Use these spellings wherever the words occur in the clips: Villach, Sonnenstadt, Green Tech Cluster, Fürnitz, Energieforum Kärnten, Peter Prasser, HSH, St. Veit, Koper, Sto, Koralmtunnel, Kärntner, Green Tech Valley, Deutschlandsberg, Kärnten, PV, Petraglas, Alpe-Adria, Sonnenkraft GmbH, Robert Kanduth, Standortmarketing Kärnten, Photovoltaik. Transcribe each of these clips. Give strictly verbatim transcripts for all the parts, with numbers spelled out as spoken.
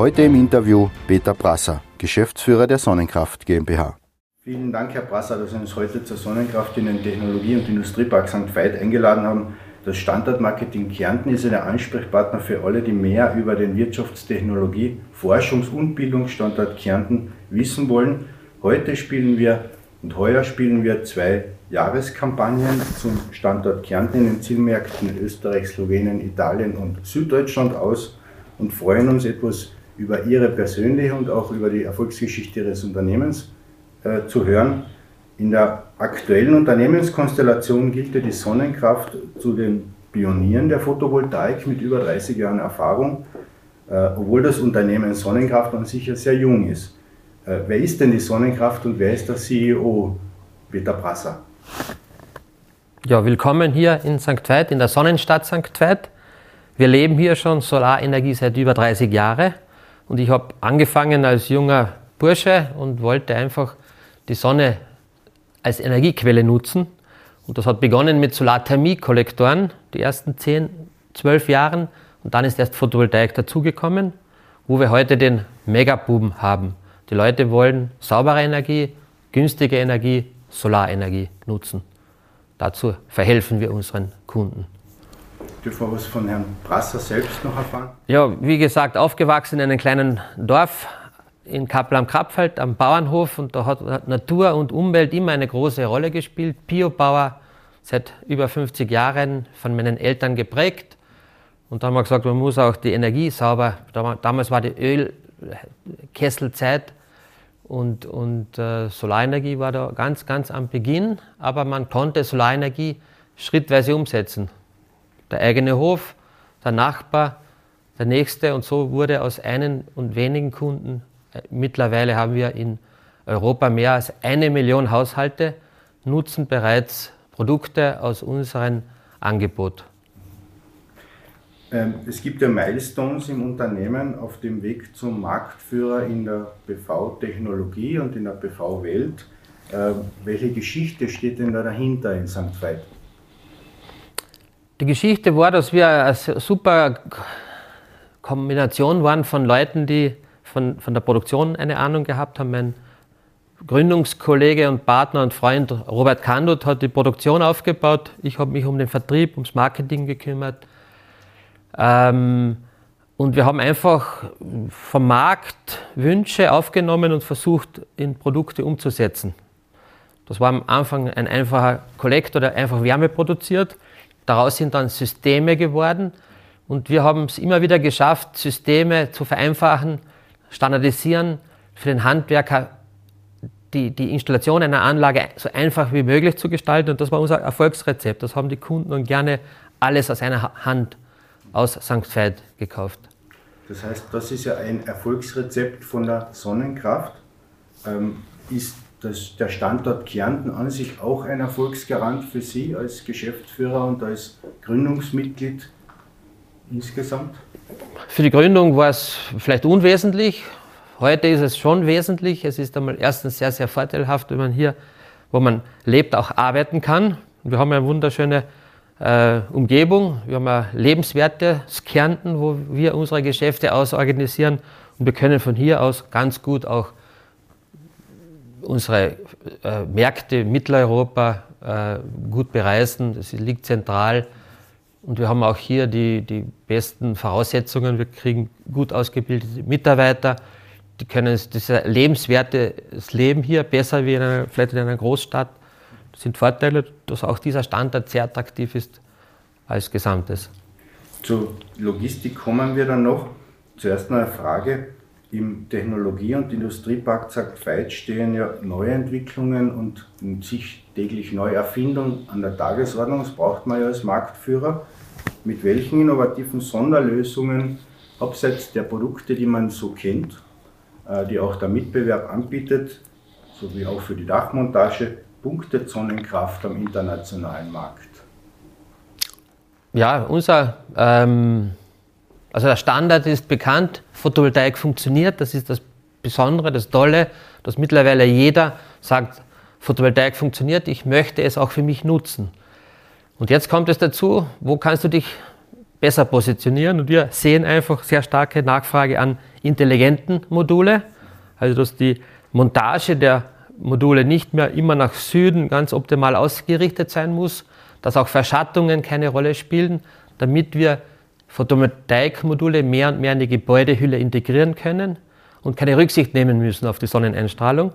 Heute im Interview Peter Prasser, Geschäftsführer der Sonnenkraft GmbH. Vielen Dank, Herr Prasser, dass Sie uns heute zur Sonnenkraft in den Technologie- und Industriepark Sankt Veit eingeladen haben. Das Standortmarketing Kärnten ist ein Ansprechpartner für alle, die mehr über den Wirtschaftstechnologie-, Forschungs- und Bildungsstandort Kärnten wissen wollen. Heute spielen wir und heuer spielen wir zwei Jahreskampagnen zum Standort Kärnten in den Zielmärkten Österreich, Slowenien, Italien und Süddeutschland aus und freuen uns, etwas über Ihre persönliche und auch über die Erfolgsgeschichte Ihres Unternehmens äh, zu hören. In der aktuellen Unternehmenskonstellation gilt ja die Sonnenkraft zu den Pionieren der Photovoltaik mit über dreißig Jahren Erfahrung, obwohl das Unternehmen Sonnenkraft an sich ja sehr jung ist. Wer ist denn die Sonnenkraft und wer ist der C E O? Peter Prasser. Ja, willkommen hier in Sankt Veit, in der Sonnenstadt Sankt Veit. Wir leben hier schon Solarenergie seit über dreißig Jahren und ich habe angefangen als junger Bursche und wollte einfach die Sonne als Energiequelle nutzen. Und das hat begonnen mit Solarthermie-Kollektoren, die ersten zehn, zwölf Jahren. Und dann ist erst Photovoltaik dazugekommen, wo wir heute den Megaboom haben. Die Leute wollen saubere Energie, günstige Energie, Solarenergie nutzen. Dazu verhelfen wir unseren Kunden. Dürfen wir was von Herrn Prasser selbst noch erfahren? Ja, wie gesagt, aufgewachsen in einem kleinen Dorf, in Kappel am Krapfeld, am Bauernhof, und da hat Natur und Umwelt immer eine große Rolle gespielt. Biobauer, seit über fünfzig Jahren von meinen Eltern geprägt, und da haben wir gesagt, man muss auch die Energie sauber, damals war die Ölkesselzeit und, und äh, Solarenergie war da ganz, ganz am Beginn, aber man konnte Solarenergie schrittweise umsetzen. Der eigene Hof, der Nachbar, der Nächste, und so wurde aus einem und wenigen Kunden. Mittlerweile haben wir in Europa mehr als eine Million Haushalte, nutzen bereits Produkte aus unserem Angebot. Es gibt ja Milestones im Unternehmen auf dem Weg zum Marktführer in der P V-Technologie und in der P V-Welt. Welche Geschichte steht denn da dahinter in Sankt Veit? Die Geschichte war, dass wir eine super Kombination waren von Leuten, die Von, von der Produktion eine Ahnung gehabt haben. Mein Gründungskollege und Partner und Freund Robert Kanduth hat die Produktion aufgebaut. Ich habe mich um den Vertrieb, ums Marketing gekümmert. Ähm, und wir haben einfach vom Markt Wünsche aufgenommen und versucht, in Produkte umzusetzen. Das war am Anfang ein einfacher Kollektor, der einfach Wärme produziert. Daraus sind dann Systeme geworden. Und wir haben es immer wieder geschafft, Systeme zu vereinfachen, standardisieren, für den Handwerker die, die Installation einer Anlage so einfach wie möglich zu gestalten. Und das war unser Erfolgsrezept. Das haben die Kunden und gerne alles aus einer Hand aus Sankt Veit gekauft. Das heißt, das ist ja ein Erfolgsrezept von der Sonnenkraft. Ähm, ist das, der Standort Kärnten an sich auch ein Erfolgsgarant für Sie als Geschäftsführer und als Gründungsmitglied insgesamt? Für die Gründung war es vielleicht unwesentlich, heute ist es schon wesentlich. Es ist einmal erstens sehr, sehr vorteilhaft, wenn man hier, wo man lebt, auch arbeiten kann. Wir haben eine wunderschöne äh, Umgebung, wir haben ein lebenswertes Kärnten, wo wir unsere Geschäfte ausorganisieren, und wir können von hier aus ganz gut auch unsere äh, Märkte Mitteleuropa äh, gut bereisen. Das liegt zentral. Und wir haben auch hier die, die besten Voraussetzungen. Wir kriegen gut ausgebildete Mitarbeiter. Die können dieses lebenswerte Leben hier besser wie in einer, vielleicht in einer Großstadt. Das sind Vorteile, dass auch dieser Standort sehr attraktiv ist als Gesamtes. Zur Logistik kommen wir dann noch. Zuerst noch eine Frage. Im Technologie- und Industriepark Sankt Veit stehen ja Neuentwicklungen und sich täglich neue Erfindungen an der Tagesordnung. Das braucht man ja als Marktführer. Mit welchen innovativen Sonderlösungen, abseits der Produkte, die man so kennt, die auch der Mitbewerb anbietet, sowie auch für die Dachmontage, punktet Sonnenkraft am internationalen Markt? Ja, unser... Ähm Also der Standard ist bekannt, Photovoltaik funktioniert, das ist das Besondere, das Tolle, dass mittlerweile jeder sagt, Photovoltaik funktioniert, ich möchte es auch für mich nutzen. Und jetzt kommt es dazu, wo kannst du dich besser positionieren? Und wir sehen einfach sehr starke Nachfrage an intelligenten Module, also dass die Montage der Module nicht mehr immer nach Süden ganz optimal ausgerichtet sein muss, dass auch Verschattungen keine Rolle spielen, damit wir Photovoltaikmodule mehr und mehr in die Gebäudehülle integrieren können und keine Rücksicht nehmen müssen auf die Sonneneinstrahlung.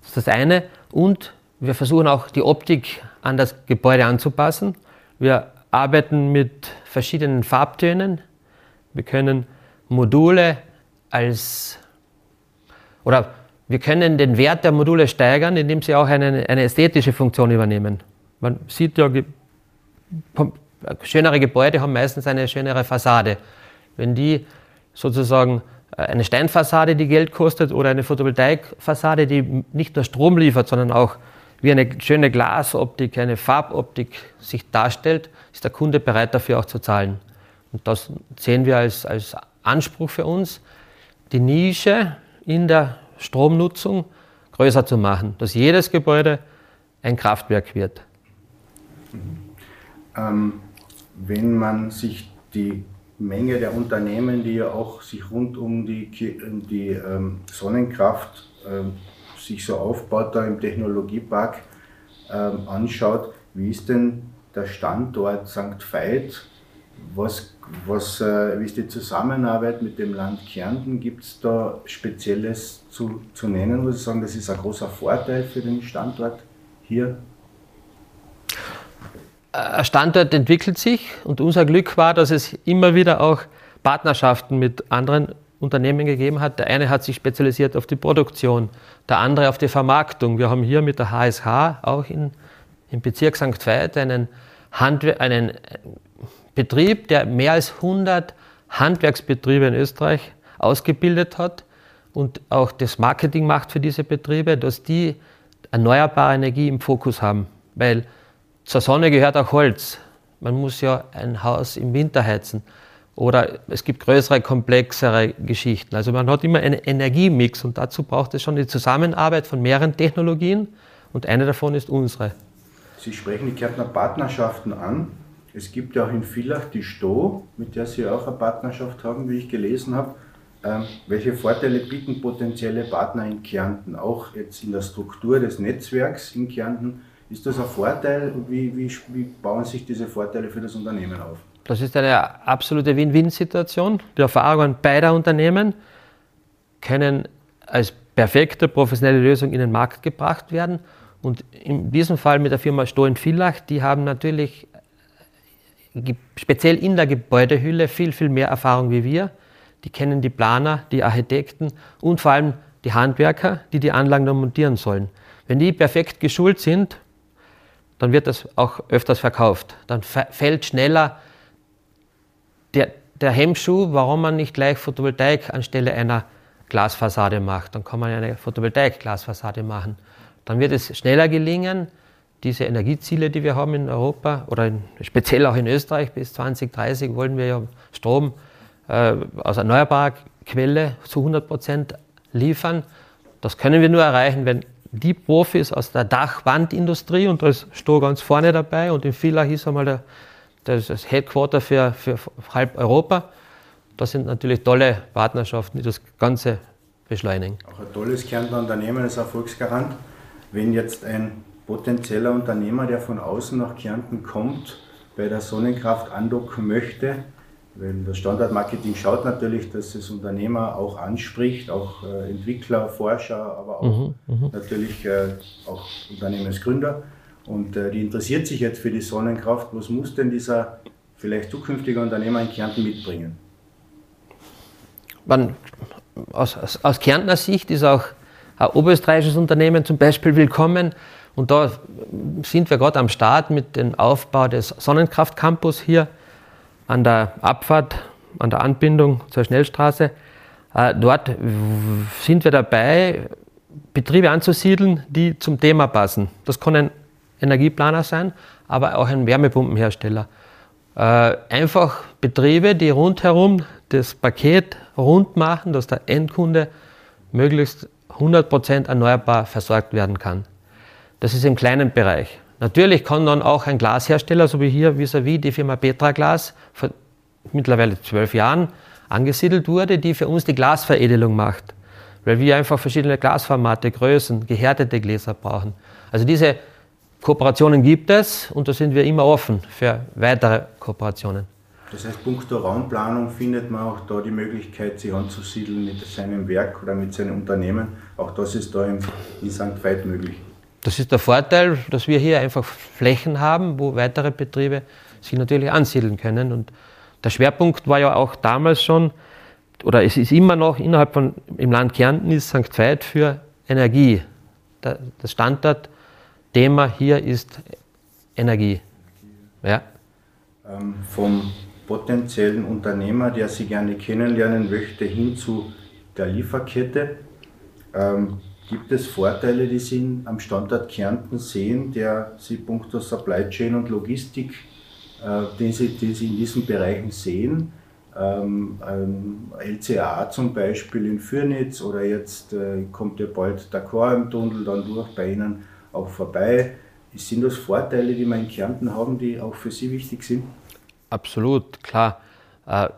Das ist das eine. Und wir versuchen auch die Optik an das Gebäude anzupassen. Wir arbeiten mit verschiedenen Farbtönen. Wir können Module als oder wir können den Wert der Module steigern, indem sie auch eine, eine ästhetische Funktion übernehmen. Man sieht ja, schönere Gebäude haben meistens eine schönere Fassade. Wenn die sozusagen eine Steinfassade, die Geld kostet, oder eine Photovoltaikfassade, die nicht nur Strom liefert, sondern auch wie eine schöne Glasoptik, eine Farboptik sich darstellt, ist der Kunde bereit, dafür auch zu zahlen. Und das sehen wir als, als Anspruch für uns, die Nische in der Stromnutzung größer zu machen, dass jedes Gebäude ein Kraftwerk wird. Ähm, wenn man sich die Menge der Unternehmen, die ja auch sich rund um die, die ähm, Sonnenkraft ähm, sich so aufbaut, da im Technologiepark ähm, anschaut, wie ist denn der Standort Sankt Veit? Was, was, äh, wie ist die Zusammenarbeit mit dem Land Kärnten? Gibt es da Spezielles zu, zu nennen, wo Sie sagen, das ist ein großer Vorteil für den Standort hier? Ein Standort entwickelt sich und unser Glück war, dass es immer wieder auch Partnerschaften mit anderen Unternehmen gegeben hat. Der eine hat sich spezialisiert auf die Produktion, der andere auf die Vermarktung. Wir haben hier mit der H S H auch in, im Bezirk Sankt Veit einen, Handwer- einen Betrieb, der mehr als hundert Handwerksbetriebe in Österreich ausgebildet hat und auch das Marketing macht für diese Betriebe, dass die erneuerbare Energie im Fokus haben, weil zur Sonne gehört auch Holz. Man muss ja ein Haus im Winter heizen. Oder es gibt größere, komplexere Geschichten. Also man hat immer einen Energiemix und dazu braucht es schon die Zusammenarbeit von mehreren Technologien und eine davon ist unsere. Sie sprechen die Kärntner Partnerschaften an. Es gibt ja auch in Villach die Sto, mit der Sie auch eine Partnerschaft haben, wie ich gelesen habe. Ähm, welche Vorteile bieten potenzielle Partner in Kärnten, auch jetzt in der Struktur des Netzwerks in Kärnten? Ist das ein Vorteil und wie, wie, wie bauen sich diese Vorteile für das Unternehmen auf? Das ist eine absolute Win-Win-Situation. Die Erfahrungen beider Unternehmen können als perfekte professionelle Lösung in den Markt gebracht werden. Und in diesem Fall mit der Firma Sto in Villach, die haben natürlich speziell in der Gebäudehülle viel, viel mehr Erfahrung wie wir. Die kennen die Planer, die Architekten und vor allem die Handwerker, die die Anlagen dann montieren sollen. Wenn die perfekt geschult sind, dann wird das auch öfters verkauft. Dann fällt schneller der, der Hemmschuh, warum man nicht gleich Photovoltaik anstelle einer Glasfassade macht. Dann kann man eine Photovoltaik-Glasfassade machen. Dann wird es schneller gelingen, diese Energieziele, die wir haben in Europa oder in, speziell auch in Österreich, bis zwanzig dreißig wollen wir ja Strom äh, aus erneuerbarer Quelle zu hundert Prozent liefern. Das können wir nur erreichen, wenn die Profis aus der Dachwandindustrie, und da ist Sto ganz vorne dabei und in Villach ist einmal der, das, das Headquarter für, für halb Europa. Das sind natürlich tolle Partnerschaften, die das Ganze beschleunigen. Auch ein tolles Kärntner Unternehmen ist Erfolgsgarant. Wenn jetzt ein potenzieller Unternehmer, der von außen nach Kärnten kommt, bei der Sonnenkraft andocken möchte, wenn das Standortmarketing schaut natürlich, dass es Unternehmer auch anspricht, auch äh, Entwickler, Forscher, aber auch mhm, natürlich äh, auch Unternehmensgründer. Und äh, die interessiert sich jetzt für die Sonnenkraft. Was muss denn dieser vielleicht zukünftige Unternehmer in Kärnten mitbringen? Man, aus, aus, aus Kärntner Sicht ist auch ein oberösterreichisches Unternehmen zum Beispiel willkommen. Und da sind wir gerade am Start mit dem Aufbau des Sonnenkraft-Campus hier an der Abfahrt, an der Anbindung zur Schnellstraße. Dort sind wir dabei, Betriebe anzusiedeln, die zum Thema passen. Das kann ein Energieplaner sein, aber auch ein Wärmepumpenhersteller. Einfach Betriebe, die rundherum das Paket rund machen, dass der Endkunde möglichst hundert Prozent erneuerbar versorgt werden kann. Das ist im kleinen Bereich. Natürlich kann dann auch ein Glashersteller, so wie hier vis-à-vis die Firma Petraglas, vor mittlerweile zwölf Jahren angesiedelt wurde, die für uns die Glasveredelung macht, weil wir einfach verschiedene Glasformate, Größen, gehärtete Gläser brauchen. Also diese Kooperationen gibt es und da sind wir immer offen für weitere Kooperationen. Das heißt, punkto Raumplanung findet man auch da die Möglichkeit, sich anzusiedeln mit seinem Werk oder mit seinem Unternehmen. Auch das ist da in Sankt Veit möglich. Das ist der Vorteil, dass wir hier einfach Flächen haben, wo weitere Betriebe sich natürlich ansiedeln können. Und der Schwerpunkt war ja auch damals schon, oder es ist immer noch innerhalb von, im Land Kärnten ist Sankt Veit für Energie. Da, das Standardthema hier ist Energie. Ja. Ähm, vom potenziellen Unternehmer, der Sie gerne kennenlernen möchte, hin zu der Lieferkette. Ähm, gibt es Vorteile, die Sie am Standort Kärnten sehen, der Sie punkto Supply Chain und Logistik, äh, den, Sie, den Sie in diesen Bereichen sehen? Ähm, ähm, L C A zum Beispiel in Fürnitz oder jetzt äh, kommt ja bald der Koralmtunnel dann durch bei Ihnen auch vorbei. Sind das Vorteile, die wir in Kärnten haben, die auch für Sie wichtig sind? Absolut, klar. Äh,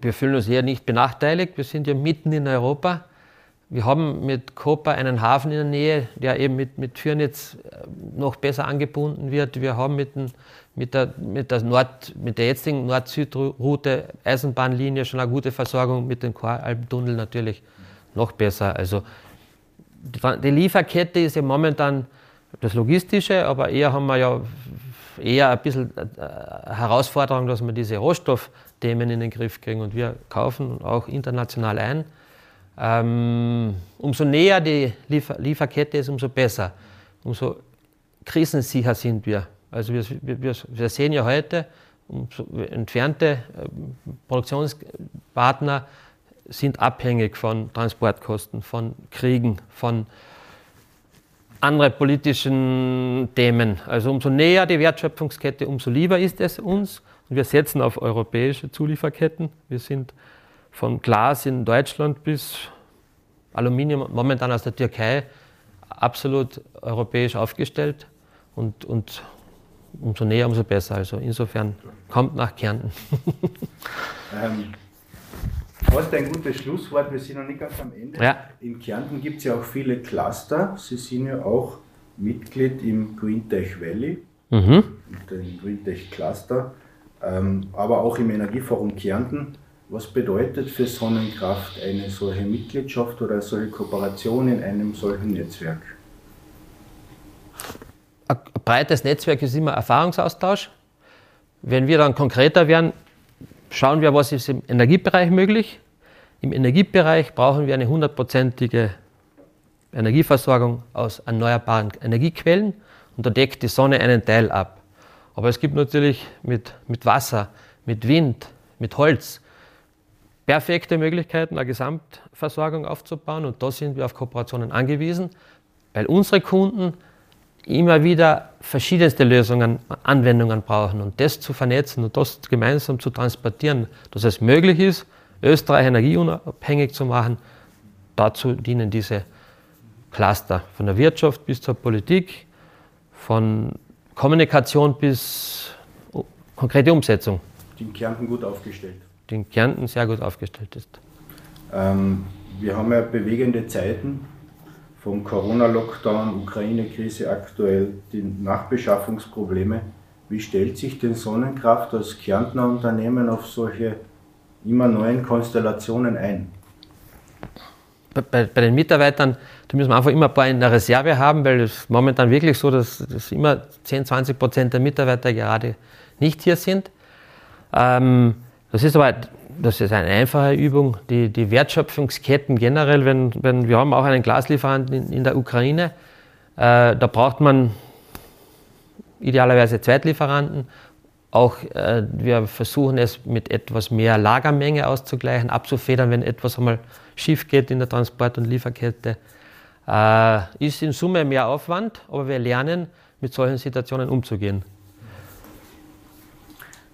wir fühlen uns hier nicht benachteiligt, wir sind ja mitten in Europa. Wir haben mit Koper einen Hafen in der Nähe, der eben mit, mit Fürnitz noch besser angebunden wird. Wir haben mit, den, mit, der, mit, der, Nord, mit der jetzigen Nord-Süd-Route, Eisenbahnlinie, schon eine gute Versorgung, mit dem Koralmtunnel natürlich noch besser. Also die Lieferkette ist ja momentan das Logistische, aber eher haben wir ja eher ein bisschen Herausforderung, dass wir diese Rohstoffthemen in den Griff kriegen und wir kaufen auch international ein. Umso näher die Liefer- Lieferkette ist, umso besser, umso krisensicher sind wir. Also wir, wir, wir sehen ja heute, umso entfernte Produktionspartner sind abhängig von Transportkosten, von Kriegen, von anderen politischen Themen. Also umso näher die Wertschöpfungskette, umso lieber ist es uns. Und wir setzen auf europäische Zulieferketten. Wir sind von Glas in Deutschland bis Aluminium, momentan aus der Türkei, absolut europäisch aufgestellt. Und, und umso näher, umso besser. Also insofern, kommt nach Kärnten. ähm. Fast ein gutes Schlusswort, wir sind noch nicht ganz am Ende. Ja. In Kärnten gibt es ja auch viele Cluster. Sie sind ja auch Mitglied im Green Tech Valley, mhm. im Green Tech Cluster, ähm, aber auch im Energieforum Kärnten. Was bedeutet für Sonnenkraft eine solche Mitgliedschaft oder eine solche Kooperation in einem solchen Netzwerk? Ein breites Netzwerk ist immer Erfahrungsaustausch. Wenn wir dann konkreter werden, schauen wir, was ist im Energiebereich möglich. Im Energiebereich brauchen wir eine hundertprozentige Energieversorgung aus erneuerbaren Energiequellen und da deckt die Sonne einen Teil ab. Aber es gibt natürlich mit, mit Wasser, mit Wind, mit Holz perfekte Möglichkeiten, eine Gesamtversorgung aufzubauen und da sind wir auf Kooperationen angewiesen, weil unsere Kunden immer wieder verschiedenste Lösungen, Anwendungen brauchen und das zu vernetzen und das gemeinsam zu transportieren, dass es möglich ist, Österreich energieunabhängig zu machen, dazu dienen diese Cluster. Von der Wirtschaft bis zur Politik, von Kommunikation bis konkrete Umsetzung. Die in Kärnten gut aufgestellt. Die in Kärnten sehr gut aufgestellt ist. Ähm, wir haben ja bewegende Zeiten. Vom Corona-Lockdown, Ukraine-Krise aktuell, die Nachbeschaffungsprobleme. Wie stellt sich denn Sonnenkraft als Kärntner Unternehmen auf solche immer neuen Konstellationen ein? Bei, bei, bei den Mitarbeitern, da müssen wir einfach immer ein paar in der Reserve haben, weil es ist momentan wirklich so, dass, dass immer zehn, zwanzig Prozent der Mitarbeiter gerade nicht hier sind. Ähm, das ist aber... Das ist eine einfache Übung, die, die Wertschöpfungsketten generell, wenn, wenn wir haben auch einen Glaslieferanten in, in der Ukraine, äh, da braucht man idealerweise Zweitlieferanten, auch äh, wir versuchen es mit etwas mehr Lagermenge auszugleichen, abzufedern, wenn etwas einmal schief geht in der Transport- und Lieferkette, äh, ist in Summe mehr Aufwand, aber wir lernen, mit solchen Situationen umzugehen.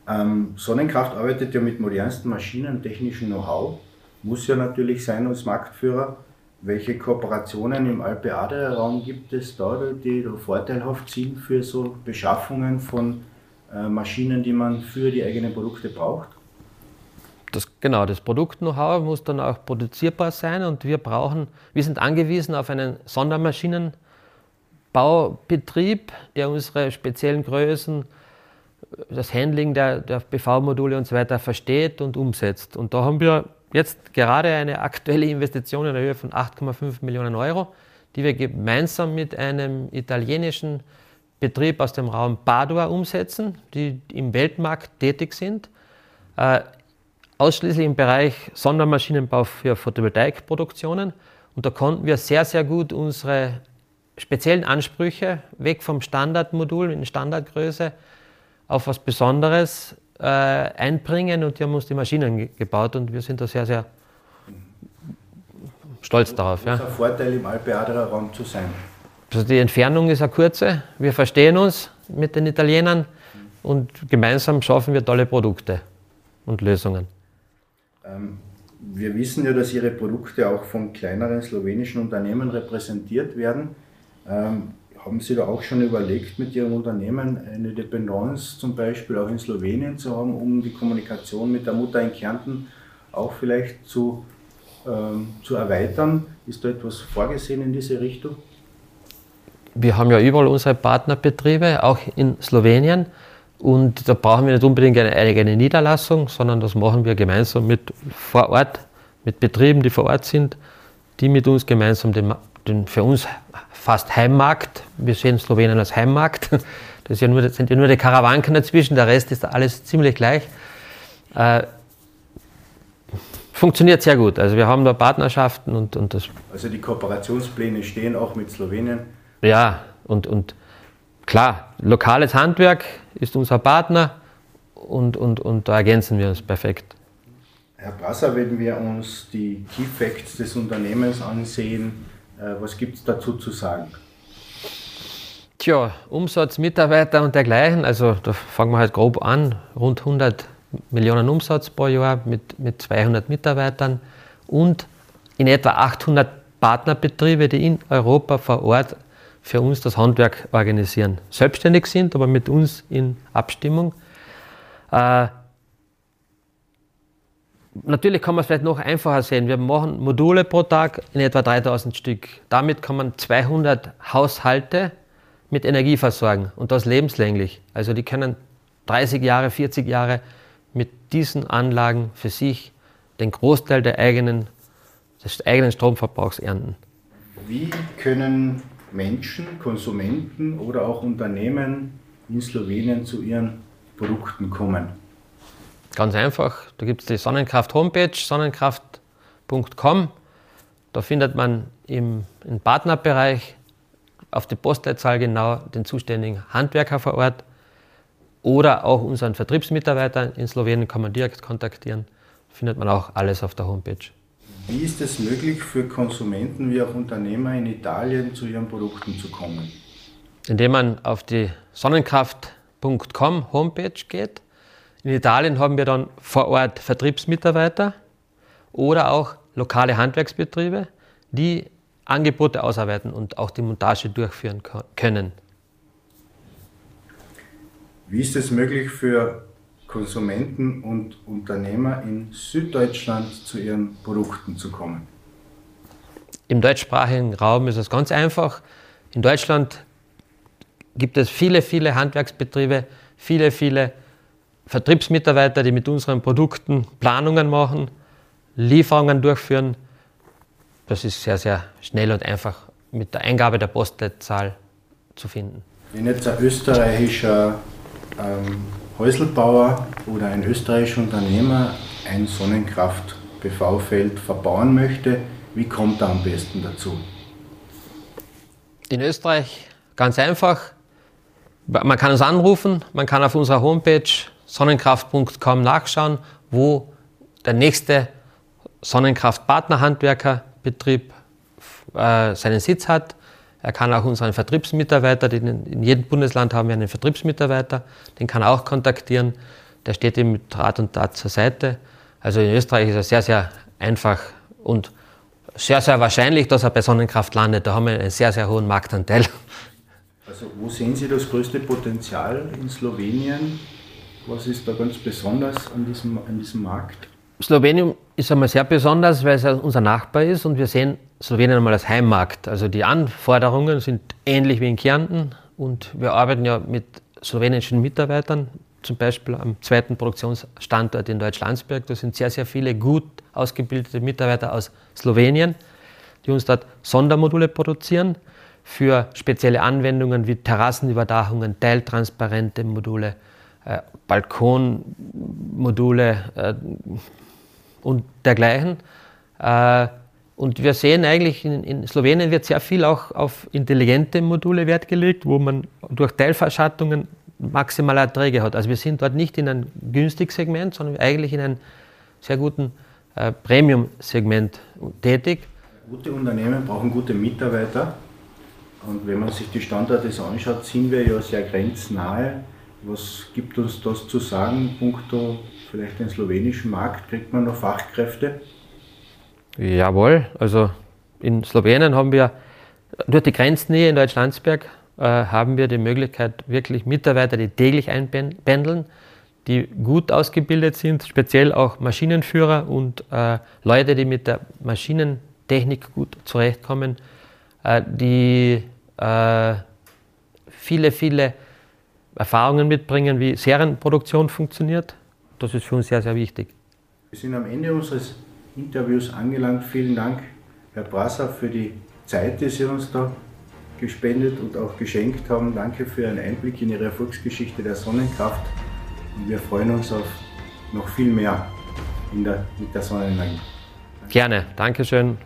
Ähm, Sonnenkraft arbeitet ja mit modernsten Maschinen und technischem Know-how, muss ja natürlich sein als Marktführer. Welche Kooperationen im Alpe-Adria-Raum gibt es da, die da vorteilhaft sind für so Beschaffungen von äh, Maschinen, die man für die eigenen Produkte braucht? Genau, das Produkt-Know-how muss dann auch produzierbar sein und wir brauchen, wir sind angewiesen auf einen Sondermaschinenbaubetrieb, der unsere speziellen Größen, das Handling der, der B V-Module und so weiter versteht und umsetzt. Und da haben wir jetzt gerade eine aktuelle Investition in der Höhe von acht Komma fünf Millionen Euro, die wir gemeinsam mit einem italienischen Betrieb aus dem Raum Padua umsetzen, die im Weltmarkt tätig sind. Äh, ausschließlich im Bereich Sondermaschinenbau für Photovoltaikproduktionen. Und da konnten wir sehr, sehr gut unsere speziellen Ansprüche weg vom Standardmodul in Standardgröße auf was Besonderes äh, einbringen und die haben uns die Maschinen ge- gebaut und wir sind da sehr, sehr stolz darauf. Das ist ja ein Vorteil, im Alpe-Adria-Raum zu sein. Also die Entfernung ist eine kurze, wir verstehen uns mit den Italienern und gemeinsam schaffen wir tolle Produkte und Lösungen. Ähm, wir wissen ja, dass Ihre Produkte auch von kleineren slowenischen Unternehmen repräsentiert werden. Ähm, haben Sie da auch schon überlegt, mit Ihrem Unternehmen eine Dependance zum Beispiel auch in Slowenien zu haben, um die Kommunikation mit der Mutter in Kärnten auch vielleicht zu, ähm, zu erweitern? Ist da etwas vorgesehen in diese Richtung? Wir haben ja überall unsere Partnerbetriebe, auch in Slowenien. Und da brauchen wir nicht unbedingt eine eigene Niederlassung, sondern das machen wir gemeinsam mit vor Ort, mit Betrieben, die vor Ort sind, die mit uns gemeinsam den, den für uns fast Heimmarkt, wir sehen Slowenien als Heimmarkt, das, ja nur, das sind ja nur die Karawanken dazwischen, der Rest ist alles ziemlich gleich. Äh, funktioniert sehr gut, also wir haben da Partnerschaften und, und das. Also die Kooperationspläne stehen auch mit Slowenien? Ja, und, und klar, lokales Handwerk ist unser Partner und, und, und da ergänzen wir uns perfekt. Herr Prasser, wenn wir uns die Key Facts des Unternehmens ansehen, was gibt es dazu zu sagen? Tja, Umsatz, Mitarbeiter und dergleichen, also da fangen wir halt grob an, rund hundert Millionen Umsatz pro Jahr mit, mit zweihundert Mitarbeitern und in etwa achthundert Partnerbetriebe, die in Europa vor Ort für uns das Handwerk organisieren, selbstständig sind, aber mit uns in Abstimmung. Äh, natürlich kann man es vielleicht noch einfacher sehen. Wir machen Module pro Tag in etwa dreitausend Stück. Damit kann man zweihundert Haushalte mit Energie versorgen und das lebenslänglich. Also die können dreißig Jahre, vierzig Jahre mit diesen Anlagen für sich den Großteil der eigenen, des eigenen Stromverbrauchs ernten. Wie können Menschen, Konsumenten oder auch Unternehmen in Slowenien zu ihren Produkten kommen? Ganz einfach, da gibt es die Sonnenkraft-Homepage, sonnenkraft punkt com. Da findet man im, im Partnerbereich auf die Postleitzahl genau den zuständigen Handwerker vor Ort oder auch unseren Vertriebsmitarbeiter in Slowenien kann man direkt kontaktieren. Findet man auch alles auf der Homepage. Wie ist es möglich für Konsumenten wie auch Unternehmer in Italien zu ihren Produkten zu kommen? Indem man auf die sonnenkraft punkt com Homepage geht. In Italien haben wir dann vor Ort Vertriebsmitarbeiter oder auch lokale Handwerksbetriebe, die Angebote ausarbeiten und auch die Montage durchführen können. Wie ist es möglich für Konsumenten und Unternehmer in Süddeutschland zu ihren Produkten zu kommen? Im deutschsprachigen Raum ist es ganz einfach. In Deutschland gibt es viele, viele Handwerksbetriebe, viele, viele Vertriebsmitarbeiter, die mit unseren Produkten Planungen machen, Lieferungen durchführen. Das ist sehr, sehr schnell und einfach mit der Eingabe der Postleitzahl zu finden. Wenn jetzt ein österreichischer ähm Häuselbauer oder ein österreichischer Unternehmer ein Sonnenkraft-B V-Feld verbauen möchte, wie kommt er am besten dazu? In Österreich ganz einfach. Man kann uns anrufen, man kann auf unserer Homepage sonnenkraft punkt com nachschauen, wo der nächste Sonnenkraft-Partner-Handwerkerbetrieb äh, seinen Sitz hat. Er kann auch unseren Vertriebsmitarbeiter, den in jedem Bundesland haben wir einen Vertriebsmitarbeiter, den kann er auch kontaktieren, der steht ihm mit Rat und Tat zur Seite. Also in Österreich ist es sehr, sehr einfach und sehr, sehr wahrscheinlich, dass er bei Sonnenkraft landet. Da haben wir einen sehr, sehr hohen Marktanteil. Also wo sehen Sie das größte Potenzial in Slowenien? Was ist da ganz besonders an diesem, an diesem Markt? Slowenien ist einmal sehr besonders, weil es unser Nachbar ist und wir sehen Slowenien einmal als Heimmarkt. Also die Anforderungen sind ähnlich wie in Kärnten und wir arbeiten ja mit slowenischen Mitarbeitern, zum Beispiel am zweiten Produktionsstandort in Deutschlandsberg. Da sind sehr, sehr viele gut ausgebildete Mitarbeiter aus Slowenien, die uns dort Sondermodule produzieren für spezielle Anwendungen wie Terrassenüberdachungen, teiltransparente Module, äh, Balkonmodule äh, und dergleichen. Äh, und wir sehen eigentlich, in, in Slowenien wird sehr viel auch auf intelligente Module Wert gelegt, wo man durch Teilverschattungen maximale Erträge hat. Also wir sind dort nicht in einem Günstigsegment, sondern eigentlich in einem sehr guten äh, Premium-Segment tätig. Gute Unternehmen brauchen gute Mitarbeiter und wenn man sich die Standorte anschaut, sind wir ja sehr grenznahe. Was gibt uns das zu sagen, punkto vielleicht den slowenischen Markt? Kriegt man noch Fachkräfte? Jawohl, also in Slowenien haben wir durch die Grenznähe in Deutschlandsberg haben wir die Möglichkeit, wirklich Mitarbeiter, die täglich einpendeln, die gut ausgebildet sind, speziell auch Maschinenführer und äh, Leute, die mit der Maschinentechnik gut zurechtkommen, äh, die äh, viele, viele Erfahrungen mitbringen, wie Serienproduktion funktioniert. Das ist für uns sehr, sehr wichtig. Wir sind am Ende unseres Interviews angelangt. Vielen Dank, Herr Prasser, für die Zeit, die Sie uns da gespendet und auch geschenkt haben. Danke für einen Einblick in Ihre Erfolgsgeschichte der Sonnenkraft und wir freuen uns auf noch viel mehr in der, mit der Sonnenenergie. Danke. Gerne, Dankeschön.